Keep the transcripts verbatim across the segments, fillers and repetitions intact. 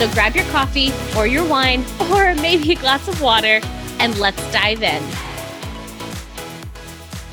So grab your coffee or your wine or maybe a glass of water and let's dive in.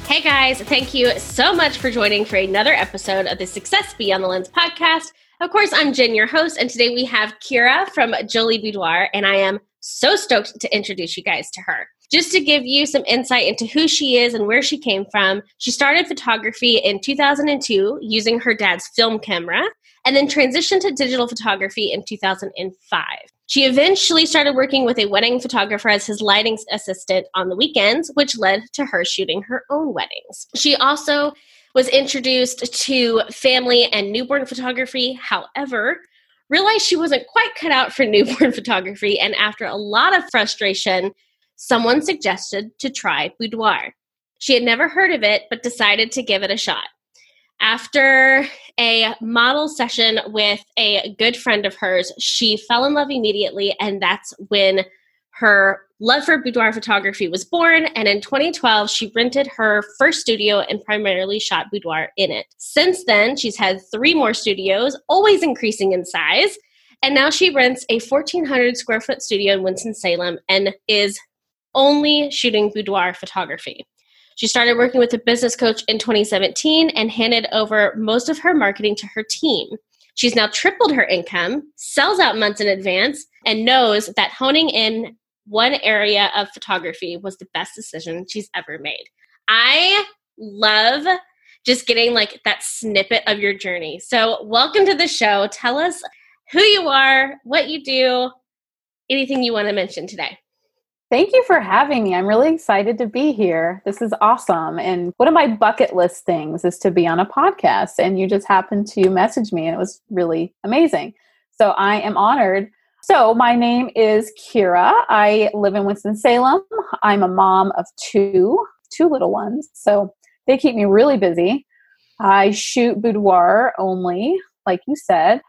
Hey guys, thank you so much for joining for another episode of the Success Beyond the Lens podcast. Of course, I'm Jen, your host, and today we have Kira from Jolie Boudoir, and I am so stoked to introduce you guys to her. Just to give you some insight into who she is and where she came from, she started photography in two thousand two using her dad's film camera and then transitioned to digital photography in two thousand five. She eventually started working with a wedding photographer as his lighting assistant on the weekends, which led to her shooting her own weddings. She also was introduced to family and newborn photography, however, realized she wasn't quite cut out for newborn photography, and after a lot of frustration, someone suggested to try boudoir. She had never heard of it, but decided to give it a shot. After a model session with a good friend of hers, she fell in love immediately, and that's when her love for boudoir photography was born, and in twenty twelve, she rented her first studio and primarily shot boudoir in it. Since then, she's had three more studios, always increasing in size, and now she rents a fourteen hundred square foot studio in Winston-Salem and is only shooting boudoir photography. She started working with a business coach in twenty seventeen and handed over most of her marketing to her team. She's now tripled her income, sells out months in advance, and knows that honing in one area of photography was the best decision she's ever made. I love just getting like that snippet of your journey. So welcome to the show. Tell us who you are, what you do, anything you want to mention today. Thank you for having me. I'm really excited to be here. This is awesome. And one of my bucket list things is to be on a podcast, and you just happened to message me and it was really amazing. So I am honored. So my name is Kira. I live in Winston-Salem. I'm a mom of two, two little ones. So they keep me really busy. I shoot boudoir only, like you said.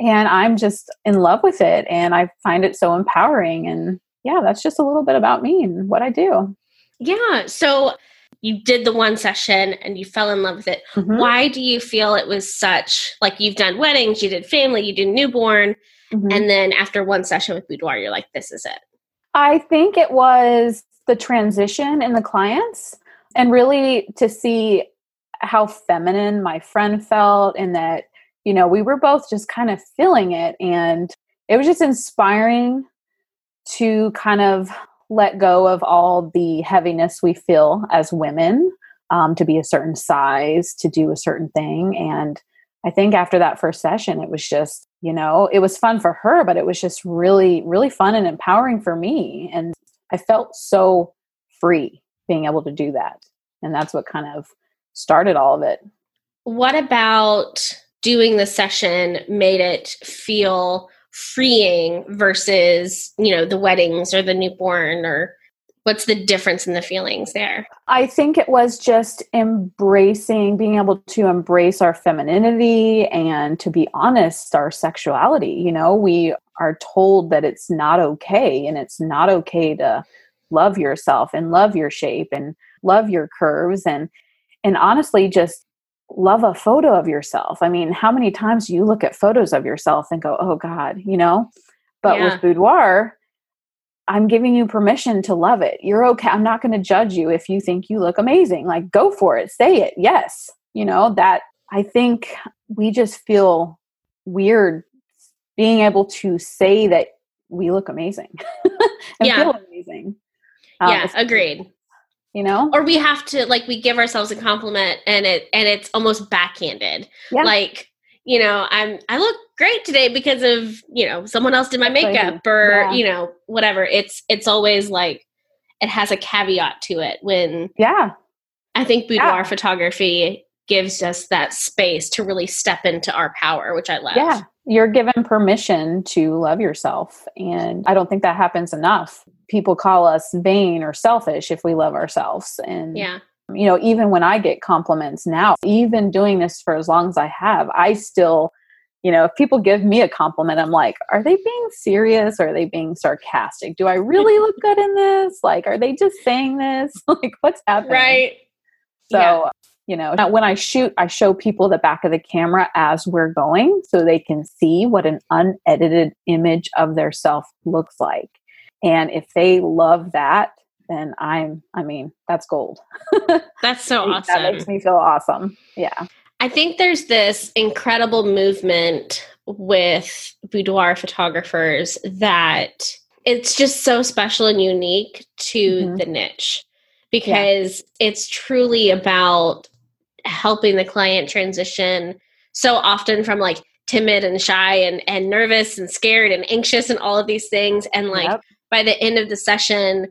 And I'm just in love with it. And I find it so empowering. And yeah, that's just a little bit about me and what I do. Yeah. So you did the one session and you fell in love with it. Mm-hmm. Why do you feel it was such, like you've done weddings, you did family, you did newborn. Mm-hmm. And then after one session with boudoir, you're like, this is it. I think it was the transition in the clients and really to see how feminine my friend felt and that, you know, we were both just kind of feeling it. And it was just inspiring to kind of let go of all the heaviness we feel as women, um, to be a certain size, to do a certain thing. And I think after that first session, it was just, you know, it was fun for her, but it was just really, really fun and empowering for me. And I felt so free being able to do that. And that's what kind of started all of it. What about doing the session made it feel freeing versus, you know, the weddings or the newborn, or what's the difference in the feelings there? I think it was just embracing, being able to embrace our femininity and, to be honest, our sexuality. You know, we are told that it's not okay, and it's not okay to love yourself and love your shape and love your curves and, and honestly, just love a photo of yourself. I mean, how many times do you look at photos of yourself and go, oh God, you know? But yeah, with boudoir, I'm giving you permission to love it. You're okay. I'm not going to judge you if you think you look amazing. Like, go for it. Say it. Yes. You know, that I think we just feel weird being able to say that we look amazing and yeah, feel amazing. Um, yeah. Agreed. You know, or we have to, like, we give ourselves a compliment and it, and it's almost backhanded. Yeah. Like, you know, I'm, I look great today because of, you know, someone else did my makeup or, yeah, you know, whatever. It's, it's always like, it has a caveat to it when, yeah, I think boudoir yeah. photography gives us that space to really step into our power, which I love. Yeah. you're given permission to love yourself. And I don't think that happens enough. People call us vain or selfish if we love ourselves. And, yeah. you know, even when I get compliments now, even doing this for as long as I have, I still, you know, if people give me a compliment, I'm like, are they being serious? Or are they being sarcastic? Do I really look good in this? Like, are they just saying this? Like, what's happening? Right. So, yeah. You know, when I shoot, I show people the back of the camera as we're going so they can see what an unedited image of their self looks like. And if they love that, then I'm, I mean, that's gold. That's so awesome. That makes me feel awesome. Yeah. I think there's this incredible movement with boudoir photographers that it's just so special and unique to mm-hmm. the niche because yeah. it's truly about helping the client transition so often from like timid and shy and, and nervous and scared and anxious and all of these things. And like yep. by the end of the session,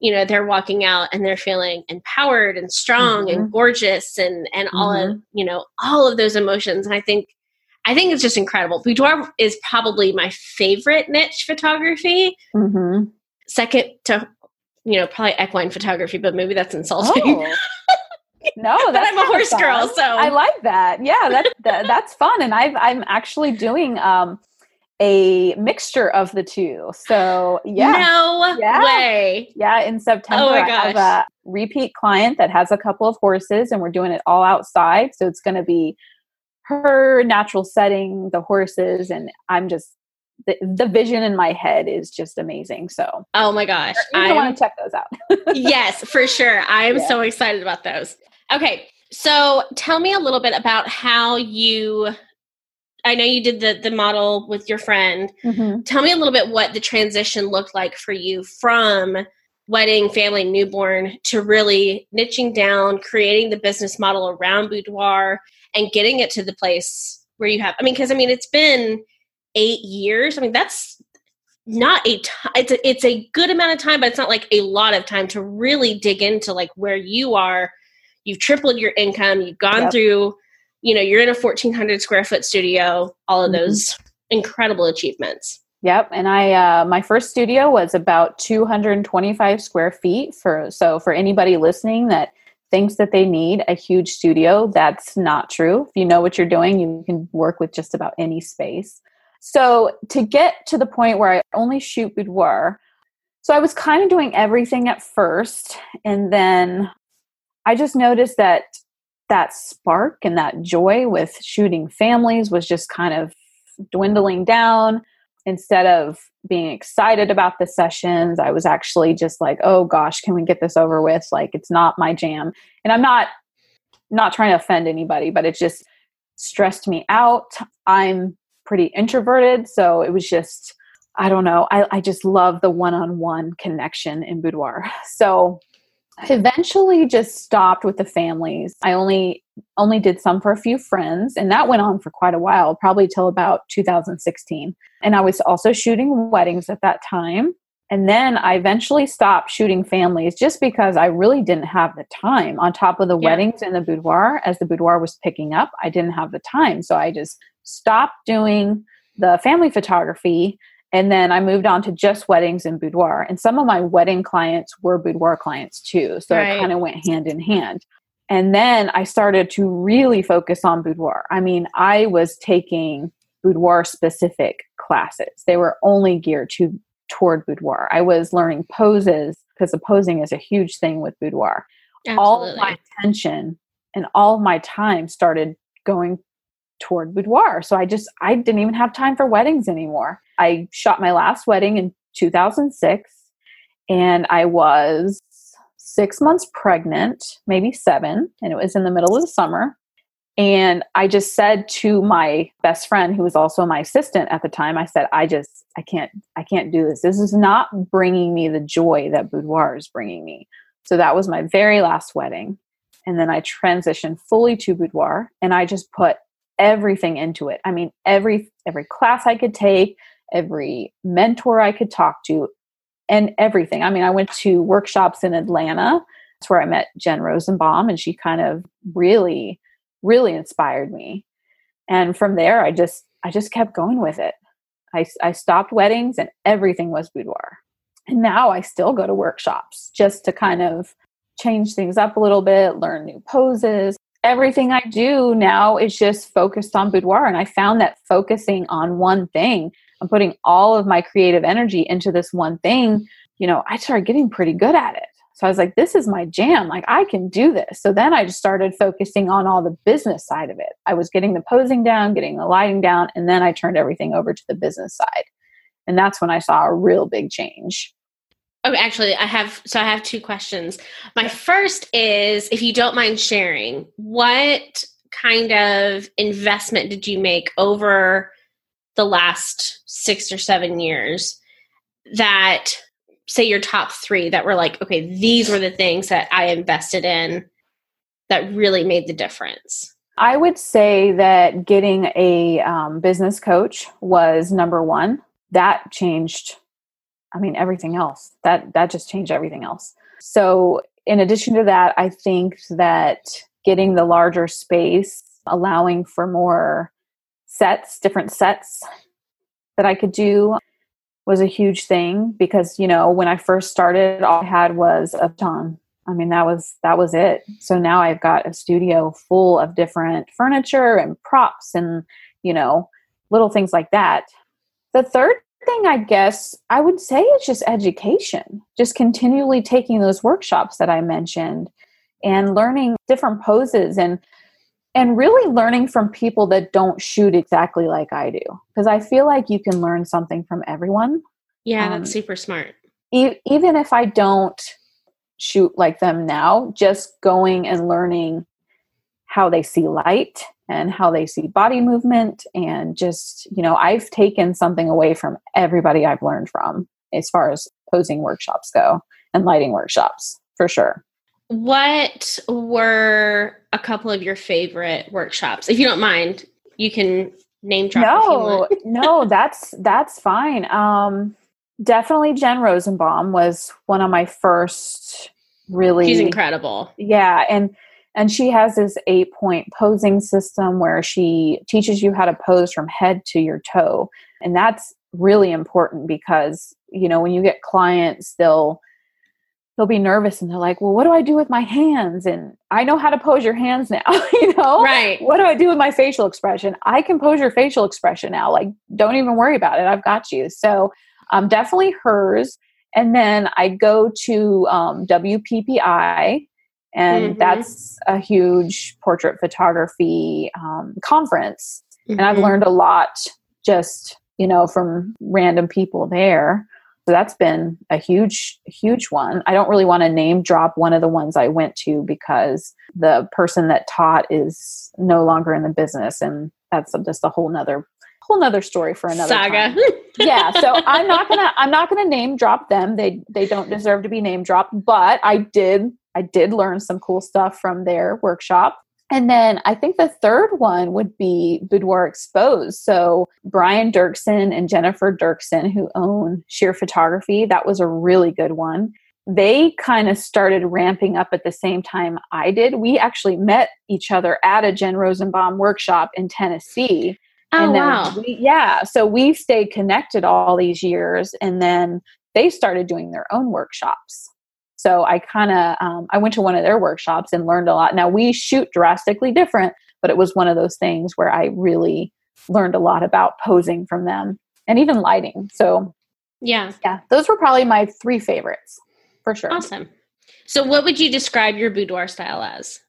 you know, they're walking out and they're feeling empowered and strong mm-hmm. and gorgeous and, and mm-hmm. all of, you know, all of those emotions. And I think, I think it's just incredible. Boudoir is probably my favorite niche photography. Mm-hmm. Second to, you know, probably equine photography, but maybe that's insulting. Oh. No, that's but I'm a horse fun. girl, so I like that. Yeah, that's that, that's fun, and I've I'm actually doing um a mixture of the two. So yeah, no yeah. way, yeah. In September, oh my gosh. I have a repeat client that has a couple of horses, and we're doing it all outside. So it's going to be her natural setting, the horses, and I'm just the, the vision in my head is just amazing. So oh my gosh, I want to check those out. Yes, for sure. I am yeah. so excited about those. Okay. So tell me a little bit about how you, I know you did the, the model with your friend. Mm-hmm. Tell me a little bit what the transition looked like for you from wedding, family, newborn to really niching down, creating the business model around boudoir and getting it to the place where you have, I mean, cause I mean, it's been eight years. I mean, that's not a, t- it's a, it's a good amount of time, but it's not like a lot of time to really dig into like where you are. You've tripled your income. You've gone yep. through, you know, you're in a fourteen hundred square foot studio, all of mm-hmm. those incredible achievements. Yep. And I, uh, my first studio was about two hundred twenty-five square feet for, so for anybody listening that thinks that they need a huge studio, that's not true. If you know what you're doing, you can work with just about any space. So to get to the point where I only shoot boudoir, so I was kind of doing everything at first, and then I just noticed that that spark and that joy with shooting families was just kind of dwindling down. Instead of being excited about the sessions, I was actually just like, oh gosh, can we get this over with? Like, it's not my jam. And I'm not, not trying to offend anybody, but it just stressed me out. I'm pretty introverted. So it was just, I don't know. I, I just love the one-on-one connection in boudoir. So I eventually just stopped with the families. I only only did some for a few friends, and that went on for quite a while, probably till about two thousand sixteen. And I was also shooting weddings at that time. And then I eventually stopped shooting families just because I really didn't have the time. On top of the yeah. weddings and the boudoir, as the boudoir was picking up, I didn't have the time. So I just stopped doing the family photography. And then I moved on to just weddings and boudoir. And some of my wedding clients were boudoir clients too. So right. it kind of went hand in hand. And then I started to really focus on boudoir. I mean, I was taking boudoir specific classes. They were only geared to toward boudoir. I was learning poses because the posing is a huge thing with boudoir. Absolutely. All of my attention and all of my time started going toward boudoir. So I just, I didn't even have time for weddings anymore. I shot my last wedding in two thousand six and I was six months pregnant, maybe seven, and it was in the middle of the summer. And I just said to my best friend, who was also my assistant at the time, I said, I just, I can't, I can't do this. This is not bringing me the joy that boudoir is bringing me. So that was my very last wedding. And then I transitioned fully to boudoir and I just put everything into it. I mean, every, every class I could take, every mentor I could talk to, and everything. I mean, I went to workshops in Atlanta. That's where I met Jen Rosenbaum, and she kind of really, really inspired me. And from there, I just I just kept going with it. I, I stopped weddings and everything was boudoir. And now I still go to workshops just to kind of change things up a little bit, learn new poses. Everything I do now is just focused on boudoir. And I found that focusing on one thing, I'm putting all of my creative energy into this one thing, you know, I started getting pretty good at it. So I was like, this is my jam. Like, I can do this. So then I just started focusing on all the business side of it. I was getting the posing down, getting the lighting down, and then I turned everything over to the business side. And that's when I saw a real big change. Oh, actually, I have, so I have two questions. My first is, if you don't mind sharing, what kind of investment did you make over the last six or seven years that, say, your top three that were like, okay, these were the things that I invested in that really made the difference? I would say that getting a um, business coach was number one. That changed I mean, everything else, that, that just changed everything else. So in addition to that, I think that getting the larger space, allowing for more sets, different sets that I could do was a huge thing because, you know, when I first started, all I had was a ton. I mean, that was, that was it. So now I've got a studio full of different furniture and props and, you know, little things like that. The third thing, I guess I would say, it's just education, just continually taking those workshops that I mentioned and learning different poses and and really learning from people that don't shoot exactly like I do, because I feel like you can learn something from everyone. Yeah, um, that's super smart. E- even if I don't shoot like them now, just going and learning how they see light and how they see body movement. And just, you know, I've taken something away from everybody I've learned from as far as posing workshops go and lighting workshops, for sure. What were a couple of your favorite workshops? If you don't mind, you can name drop. No, if you want. no, that's, that's fine. Um, definitely Jen Rosenbaum was one of my first really. She's incredible. Yeah. And, And she has this eight-point posing system where she teaches you how to pose from head to your toe. And that's really important because, you know, when you get clients, they'll they'll be nervous and they're like, well, what do I do with my hands? And I know how to pose your hands now, you know? Right. What do I do with my facial expression? I can pose your facial expression now. Like, don't even worry about it. I've got you. So um, definitely hers. And then I go to um, W P P I. And mm-hmm. that's a huge portrait photography um, conference. Mm-hmm. And I've learned a lot just, you know, from random people there. So that's been a huge, huge one. I don't really want to name drop one of the ones I went to because the person that taught is no longer in the business. And that's just a whole nother, whole nother story for another saga. Time. Yeah. So I'm not going to, I'm not going to name drop them. They, they don't deserve to be name dropped, but I did I did learn some cool stuff from their workshop. And then I think the third one would be Boudoir Exposed. So Brian Dirksen and Jennifer Dirksen, who own Sheer Photography, that was a really good one. They kind of started ramping up at the same time I did. We actually met each other at a Jen Rosenbaum workshop in Tennessee. Oh, and then wow. We, yeah. So we stayed connected all these years. And then they started doing their own workshops. So I kind of, um, I went to one of their workshops and learned a lot. Now we shoot drastically different, but it was one of those things where I really learned a lot about posing from them and even lighting. So yeah, yeah, those were probably my three favorites for sure. Awesome. So what would you describe your boudoir style as?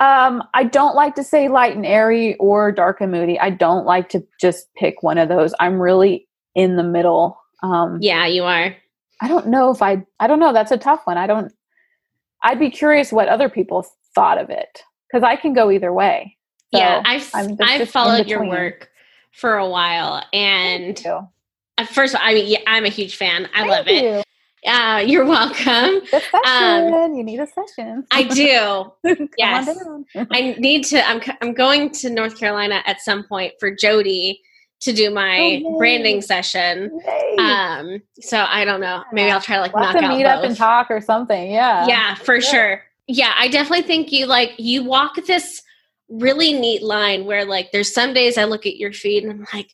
Um, I don't like to say light and airy or dark and moody. I don't like to just pick one of those. I'm really in the middle. Um, yeah, you are. I don't know if I, I don't know. That's a tough one. I don't, I'd be curious what other people thought of it, because I can go either way. So yeah. I've, I'm just, I've just followed your work for a while. And first of all, I mean, yeah, I'm a huge fan. I Thank love you. it. Uh, you're welcome. The session. Um, you need a session. I do. Yes. I need to, I'm, I'm going to North Carolina at some point for Jody to do my oh, branding session. Yay. Um, so I don't know, maybe I'll try to like we'll knock to out meet both. Up and talk or something. Yeah. Yeah, for yeah. sure. Yeah. I definitely think you like, you walk this really neat line where like, there's some days I look at your feed and I'm like,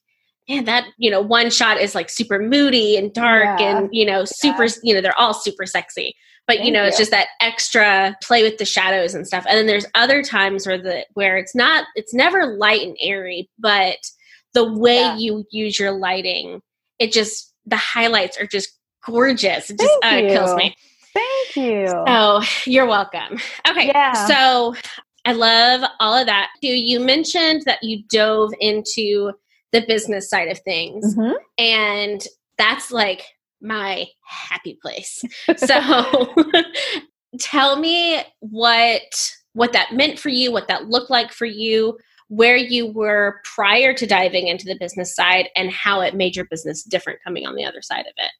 man, that, you know, one shot is like super moody and dark yeah. and, you know, super, yeah. you know, they're all super sexy, but Thank you know, you. It's just that extra play with the shadows and stuff. And then there's other times where the, where it's not, it's never light and airy, but the way yeah. you use your lighting, it just, the highlights are just gorgeous. It just uh, kills me. Thank you. So you're welcome. Okay. Yeah. So I love all of that. You mentioned that you dove into the business side of things. Mm-hmm. And that's like my happy place. So tell me what, what that meant for you, what that looked like for you, where you were prior to diving into the business side and how it made your business different coming on the other side of it.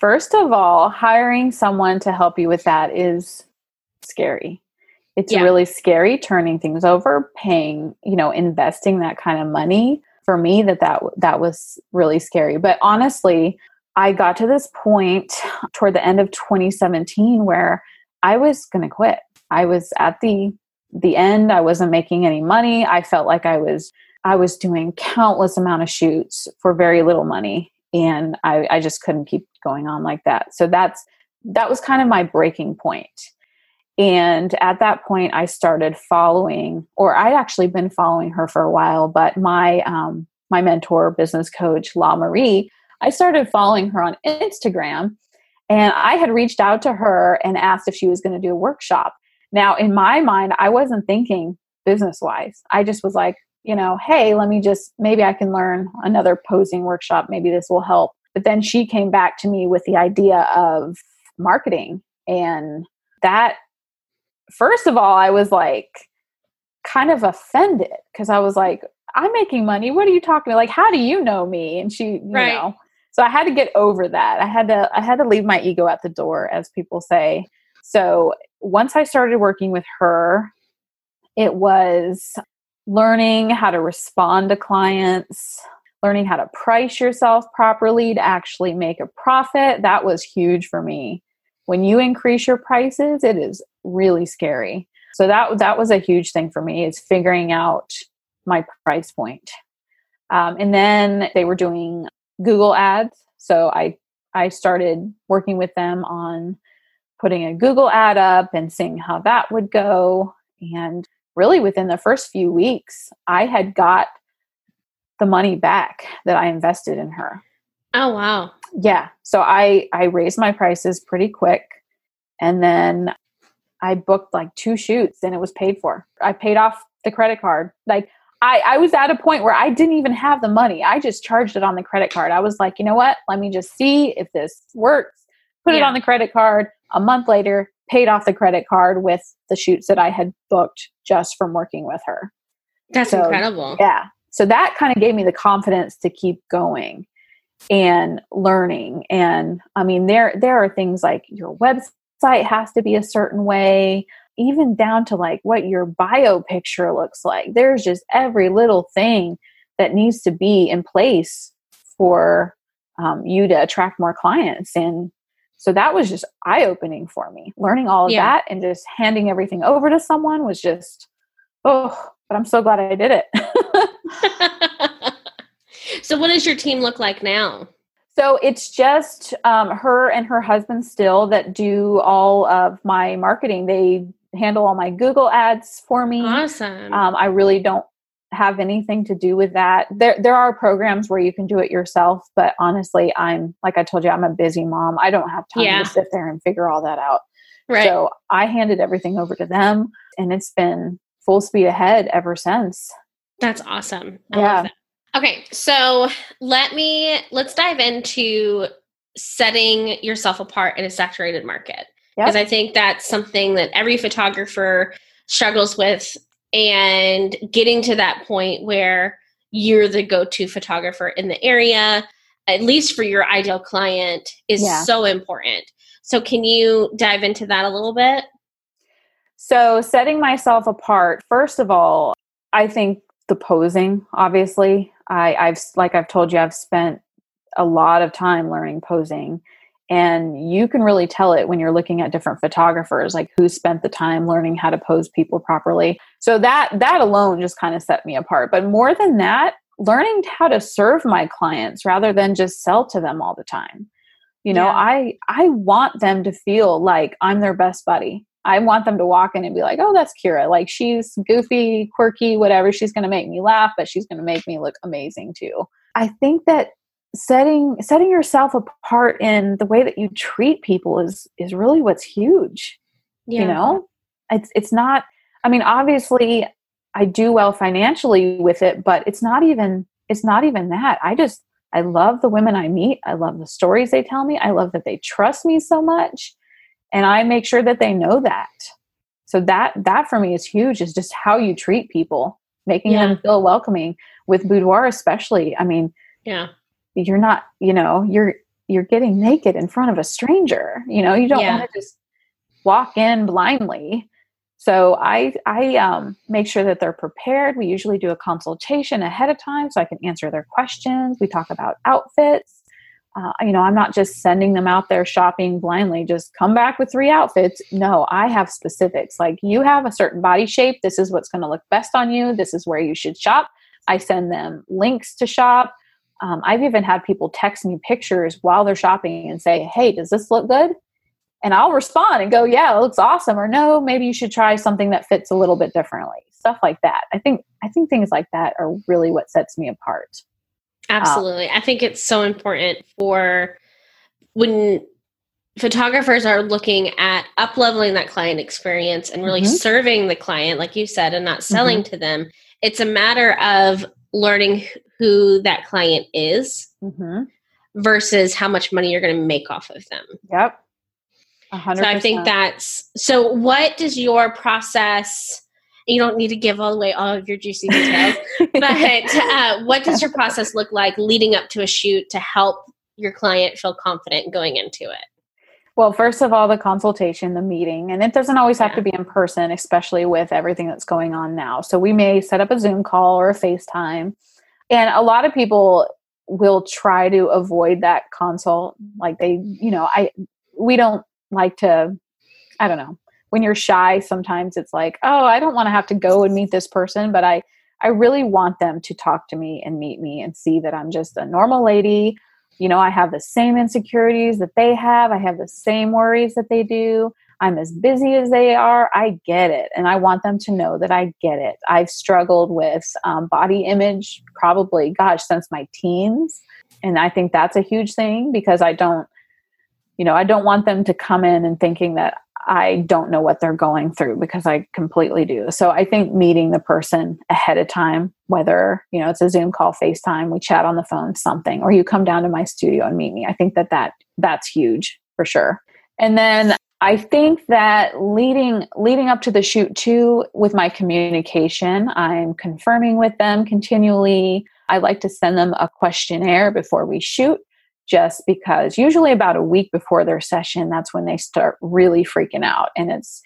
First of all, hiring someone to help you with that is scary. It's yeah. really scary, turning things over, paying, you know, investing that kind of money. For me, that, that that was really scary. But honestly, I got to this point toward the end of twenty seventeen where I was going to quit. I was at the the end. I wasn't making any money. I felt like I was I was doing countless amount of shoots for very little money. And I, I just couldn't keep going on like that. So that's, that was kind of my breaking point. And at that point I started following, or I'd actually been following her for a while, but my, um, my mentor, business coach, La Marie, I started following her on Instagram, and I had reached out to her and asked if she was going to do a workshop. Now in my mind, I wasn't thinking business wise. I just was like, you know, hey, let me just, maybe I can learn another posing workshop. Maybe this will help. But then she came back to me with the idea of marketing. And that, first of all, I was like kind of offended, because I was like, I'm making money. What are you talking about? Like, how do you know me? And she, you right. know, so I had to get over that. I had to, I had to leave my ego at the door, as people say. So once I started working with her, it was learning how to respond to clients, learning how to price yourself properly to actually make a profit. That was huge for me. When you increase your prices, it is really scary. So that, that was a huge thing for me, is figuring out my price point. Um, and then they were doing Google ads. So I, I started working with them on putting a Google ad up and seeing how that would go. And really within the first few weeks, I had got the money back that I invested in her. Oh, wow. Yeah. So I, I raised my prices pretty quick, and then I booked like two shoots and it was paid for. I paid off the credit card. Like I, I was at a point where I didn't even have the money. I just charged it on the credit card. I was like, you know what? Let me just see if this works. Put yeah. it on the credit card. A month later, paid off the credit card with the shoots that I had booked just from working with her. That's so incredible. Yeah. So that kind of gave me the confidence to keep going and learning. And I mean, there, there are things like your website has to be a certain way, even down to like what your bio picture looks like. There's just every little thing that needs to be in place for um, you to attract more clients. And so that was just eye-opening for me. Learning all of yeah. that and just handing everything over to someone was just, oh, but I'm so glad I did it. So what does your team look like now? So it's just um, her and her husband still that do all of my marketing. They handle all my Google ads for me. Awesome. Um, I really don't have anything to do with that. There there are programs where you can do it yourself, but honestly, I'm, like I told you, I'm a busy mom. I don't have time yeah. to sit there and figure all that out. Right. So I handed everything over to them, and it's been full speed ahead ever since. That's awesome. I yeah. love that. Okay. So let me, let's dive into setting yourself apart in a saturated market. Because yep. I think that's something that every photographer struggles with. And getting to that point where you're the go-to photographer in the area, at least for your ideal client, is yeah. so important. So can you dive into that a little bit? So setting myself apart, first of all, I think the posing, obviously. I, I've, like I've told you, I've spent a lot of time learning posing. And you can really tell it when you're looking at different photographers, like who spent the time learning how to pose people properly. So that that alone just kind of set me apart. But more than that, learning how to serve my clients rather than just sell to them all the time. You know, yeah. I I want them to feel like I'm their best buddy. I want them to walk in and be like, oh, that's Kira. Like, she's goofy, quirky, whatever. She's going to make me laugh, but she's going to make me look amazing too. I think that setting setting yourself apart in the way that you treat people is is really what's huge. Yeah. You know, it's it's not, I mean, obviously I do well financially with it, but it's not even it's not even that. I just I love the women I meet. I love the stories they tell me. I love that they trust me so much. And I make sure that they know that. So that, that for me is huge, is just how you treat people, making yeah. them feel welcoming. With boudoir especially. I mean, yeah, you're not, you know, you're, you're getting naked in front of a stranger, you know, you don't yeah. want to just walk in blindly. So I, I um, make sure that they're prepared. We usually do a consultation ahead of time so I can answer their questions. We talk about outfits. Uh, you know, I'm not just sending them out there shopping blindly, just come back with three outfits. No, I have specifics. Like, you have a certain body shape. This is what's going to look best on you. This is where you should shop. I send them links to shop. Um, I've even had people text me pictures while they're shopping and say, hey, does this look good? And I'll respond and go, yeah, it looks awesome. Or no, maybe you should try something that fits a little bit differently. Stuff like that. I think, I think things like that are really what sets me apart. Absolutely. Um, I think it's so important for when photographers are looking at up-leveling that client experience and really mm-hmm. serving the client, like you said, and not selling mm-hmm. to them. It's a matter of learning who that client is mm-hmm. versus how much money you're going to make off of them. Yep. one hundred percent. So I think that's, so what does your process, you don't need to give all away all of your juicy details, but uh, what does your process look like leading up to a shoot to help your client feel confident going into it? Well, first of all, the consultation, the meeting, and it doesn't always have yeah. to be in person, especially with everything that's going on now. So we may set up a Zoom call or a FaceTime. And a lot of people will try to avoid that consult. Like they, you know, I, we don't like to, I don't know, when you're shy, sometimes it's like, oh, I don't want to have to go and meet this person, but I, I really want them to talk to me and meet me and see that I'm just a normal lady. You know, I have the same insecurities that they have. I have the same worries that they do. I'm as busy as they are. I get it. And I want them to know that I get it. I've struggled with um, body image probably, gosh, since my teens. And I think that's a huge thing because I don't, you know, I don't want them to come in and thinking that I don't know what they're going through, because I completely do. So I think meeting the person ahead of time, whether, you know, it's a Zoom call, FaceTime, we chat on the phone, something, or you come down to my studio and meet me. I think that, that that's huge for sure. And then I think that leading, leading up to the shoot too, with my communication, I'm confirming with them continually. I like to send them a questionnaire before we shoot, just because usually about a week before their session, that's when they start really freaking out. And it's,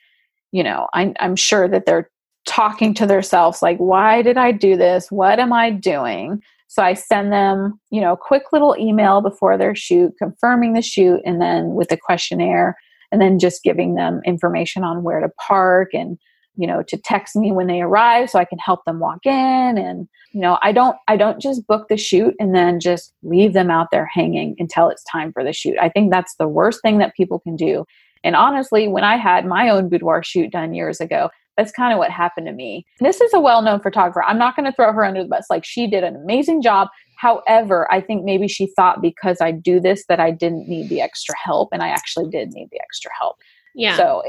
you know, I, I'm sure that they're talking to themselves like, why did I do this? What am I doing? So I send them, you know, a quick little email before their shoot, confirming the shoot, and then with the questionnaire, and then just giving them information on where to park and, you know, to text me when they arrive so I can help them walk in. And, you know, I don't, I don't just book the shoot and then just leave them out there hanging until it's time for the shoot. I think that's the worst thing that people can do. And honestly, when I had my own boudoir shoot done years ago, that's kind of what happened to me. And this is a well-known photographer. I'm not going to throw her under the bus. Like, she did an amazing job. However, I think maybe she thought because I do this, that I didn't need the extra help. And I actually did need the extra help. Yeah. So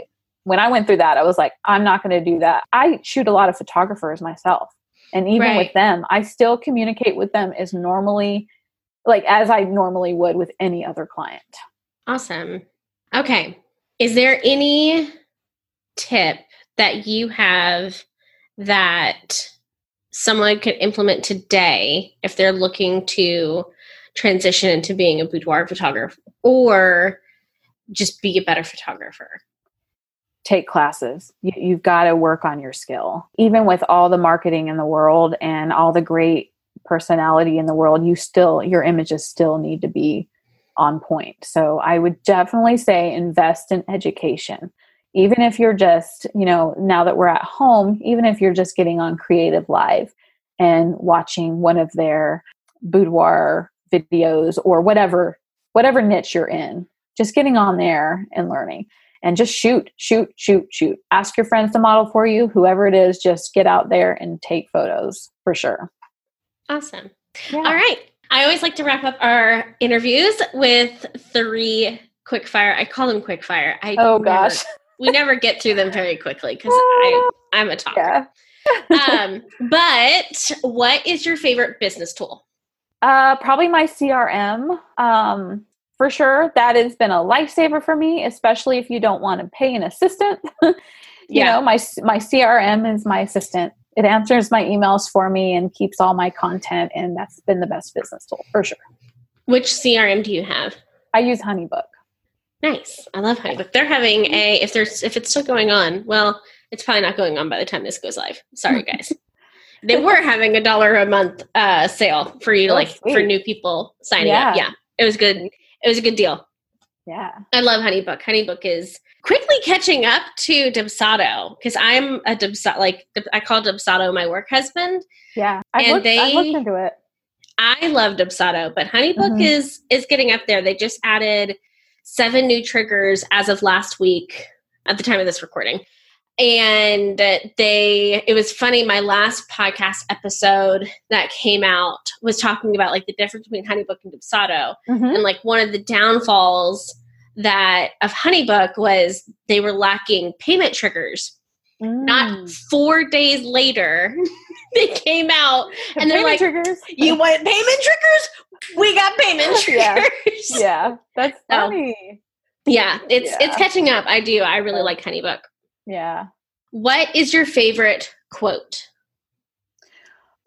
when I went through that, I was like, I'm not going to do that. I shoot a lot of photographers myself. And even right. with them, I still communicate with them as normally, like as I normally would with any other client. Awesome. Okay. Is there any tip that you have that someone could implement today if they're looking to transition into being a boudoir photographer or just be a better photographer? Take classes. You, you've got to work on your skill. Even with all the marketing in the world and all the great personality in the world, you still, your images still need to be on point. So I would definitely say invest in education. Even if you're just, you know, now that we're at home, even if you're just getting on Creative Live and watching one of their boudoir videos or whatever, whatever niche you're in, just getting on there and learning and just shoot, shoot, shoot, shoot. Ask your friends to model for you, whoever it is, just get out there and take photos for sure. Awesome. Yeah. All right. I always like to wrap up our interviews with three quick fire. I call them quick fire. I oh never, gosh. We never get through them very quickly because I I'm a talker. Yeah. um, but what is your favorite business tool? Uh, probably my C R M. Um, for sure. That has been a lifesaver for me, especially if you don't want to pay an assistant. you yeah. know, my, my C R M is my assistant. It answers my emails for me and keeps all my content. And that's been the best business tool for sure. Which C R M do you have? I use HoneyBook. Nice. I love HoneyBook. They're having a, if there's, if it's still going on, well, it's probably not going on by the time this goes live. Sorry guys. They were having a dollar a month uh, sale for you, oh, like sweet. For new people signing yeah. up. Yeah. It was good. It was a good deal. Yeah. I love HoneyBook. HoneyBook is quickly catching up to Dubsado because I'm a Dubsado, like I call Dubsado my work husband. Yeah. I've, and looked, they, I've looked into it. I love Dubsado, but HoneyBook mm-hmm. is, is getting up there. They just added seven new triggers as of last week at the time of this recording. And they, it was funny. My last podcast episode that came out was talking about like the difference between HoneyBook and Dubsado. Mm-hmm. And like one of the downfalls that of HoneyBook was they were lacking payment triggers. Mm. Not four days later, they came out the and they're like, triggers. You want payment triggers? We got payment triggers. Yeah, yeah. That's funny. So, yeah, it's, yeah. it's catching up. I do. I really like HoneyBook. Yeah. What is your favorite quote?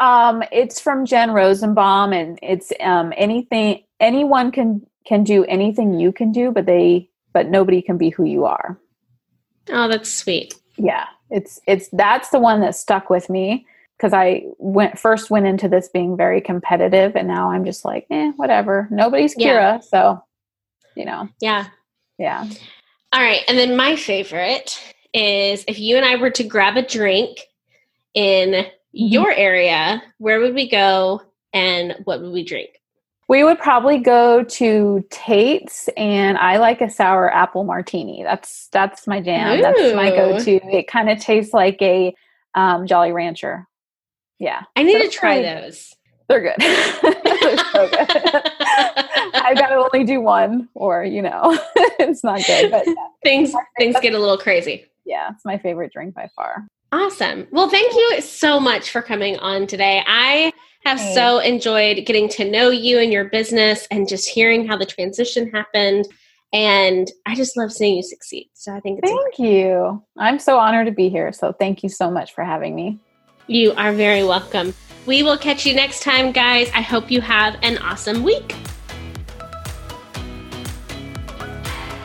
Um, it's from Jen Rosenbaum, and it's um, anything anyone can can do anything you can do, but they but nobody can be who you are. Oh, that's sweet. Yeah, it's it's that's the one that stuck with me because I went first went into this being very competitive, and now I'm just like, eh, whatever. Nobody's Kira, yeah. so you know. Yeah. Yeah. All right, and then my favorite is if you and I were to grab a drink in mm-hmm. your area, where would we go and what would we drink? We would probably go to Tate's, and I like a sour apple martini. That's that's my jam. Ooh. That's my go-to. It kind of tastes like a um, Jolly Rancher. Yeah. I need so to try really, those. They're good. They're so good. I gotta only do one or, you know, it's not good. But yeah. Things things get a little crazy. Yeah, it's my favorite drink by far. Awesome. Well, thank you so much for coming on today. I have Thanks. so enjoyed getting to know you and your business and just hearing how the transition happened. And I just love seeing you succeed. So I think it's Thank important. you. I'm so honored to be here. So thank you so much for having me. You are very welcome. We will catch you next time, guys. I hope you have an awesome week.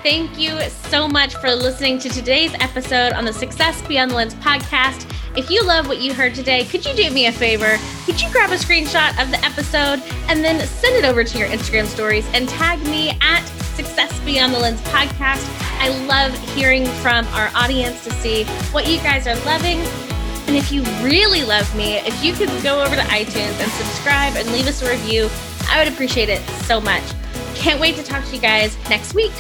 Thank you so much for listening to today's episode on the Success Beyond the Lens podcast. If you love what you heard today, could you do me a favor? Could you grab a screenshot of the episode and then send it over to your Instagram stories and tag me at Success Beyond the Lens podcast? I love hearing from our audience to see what you guys are loving. And if you really love me, if you could go over to iTunes and subscribe and leave us a review, I would appreciate it so much. Can't wait to talk to you guys next week.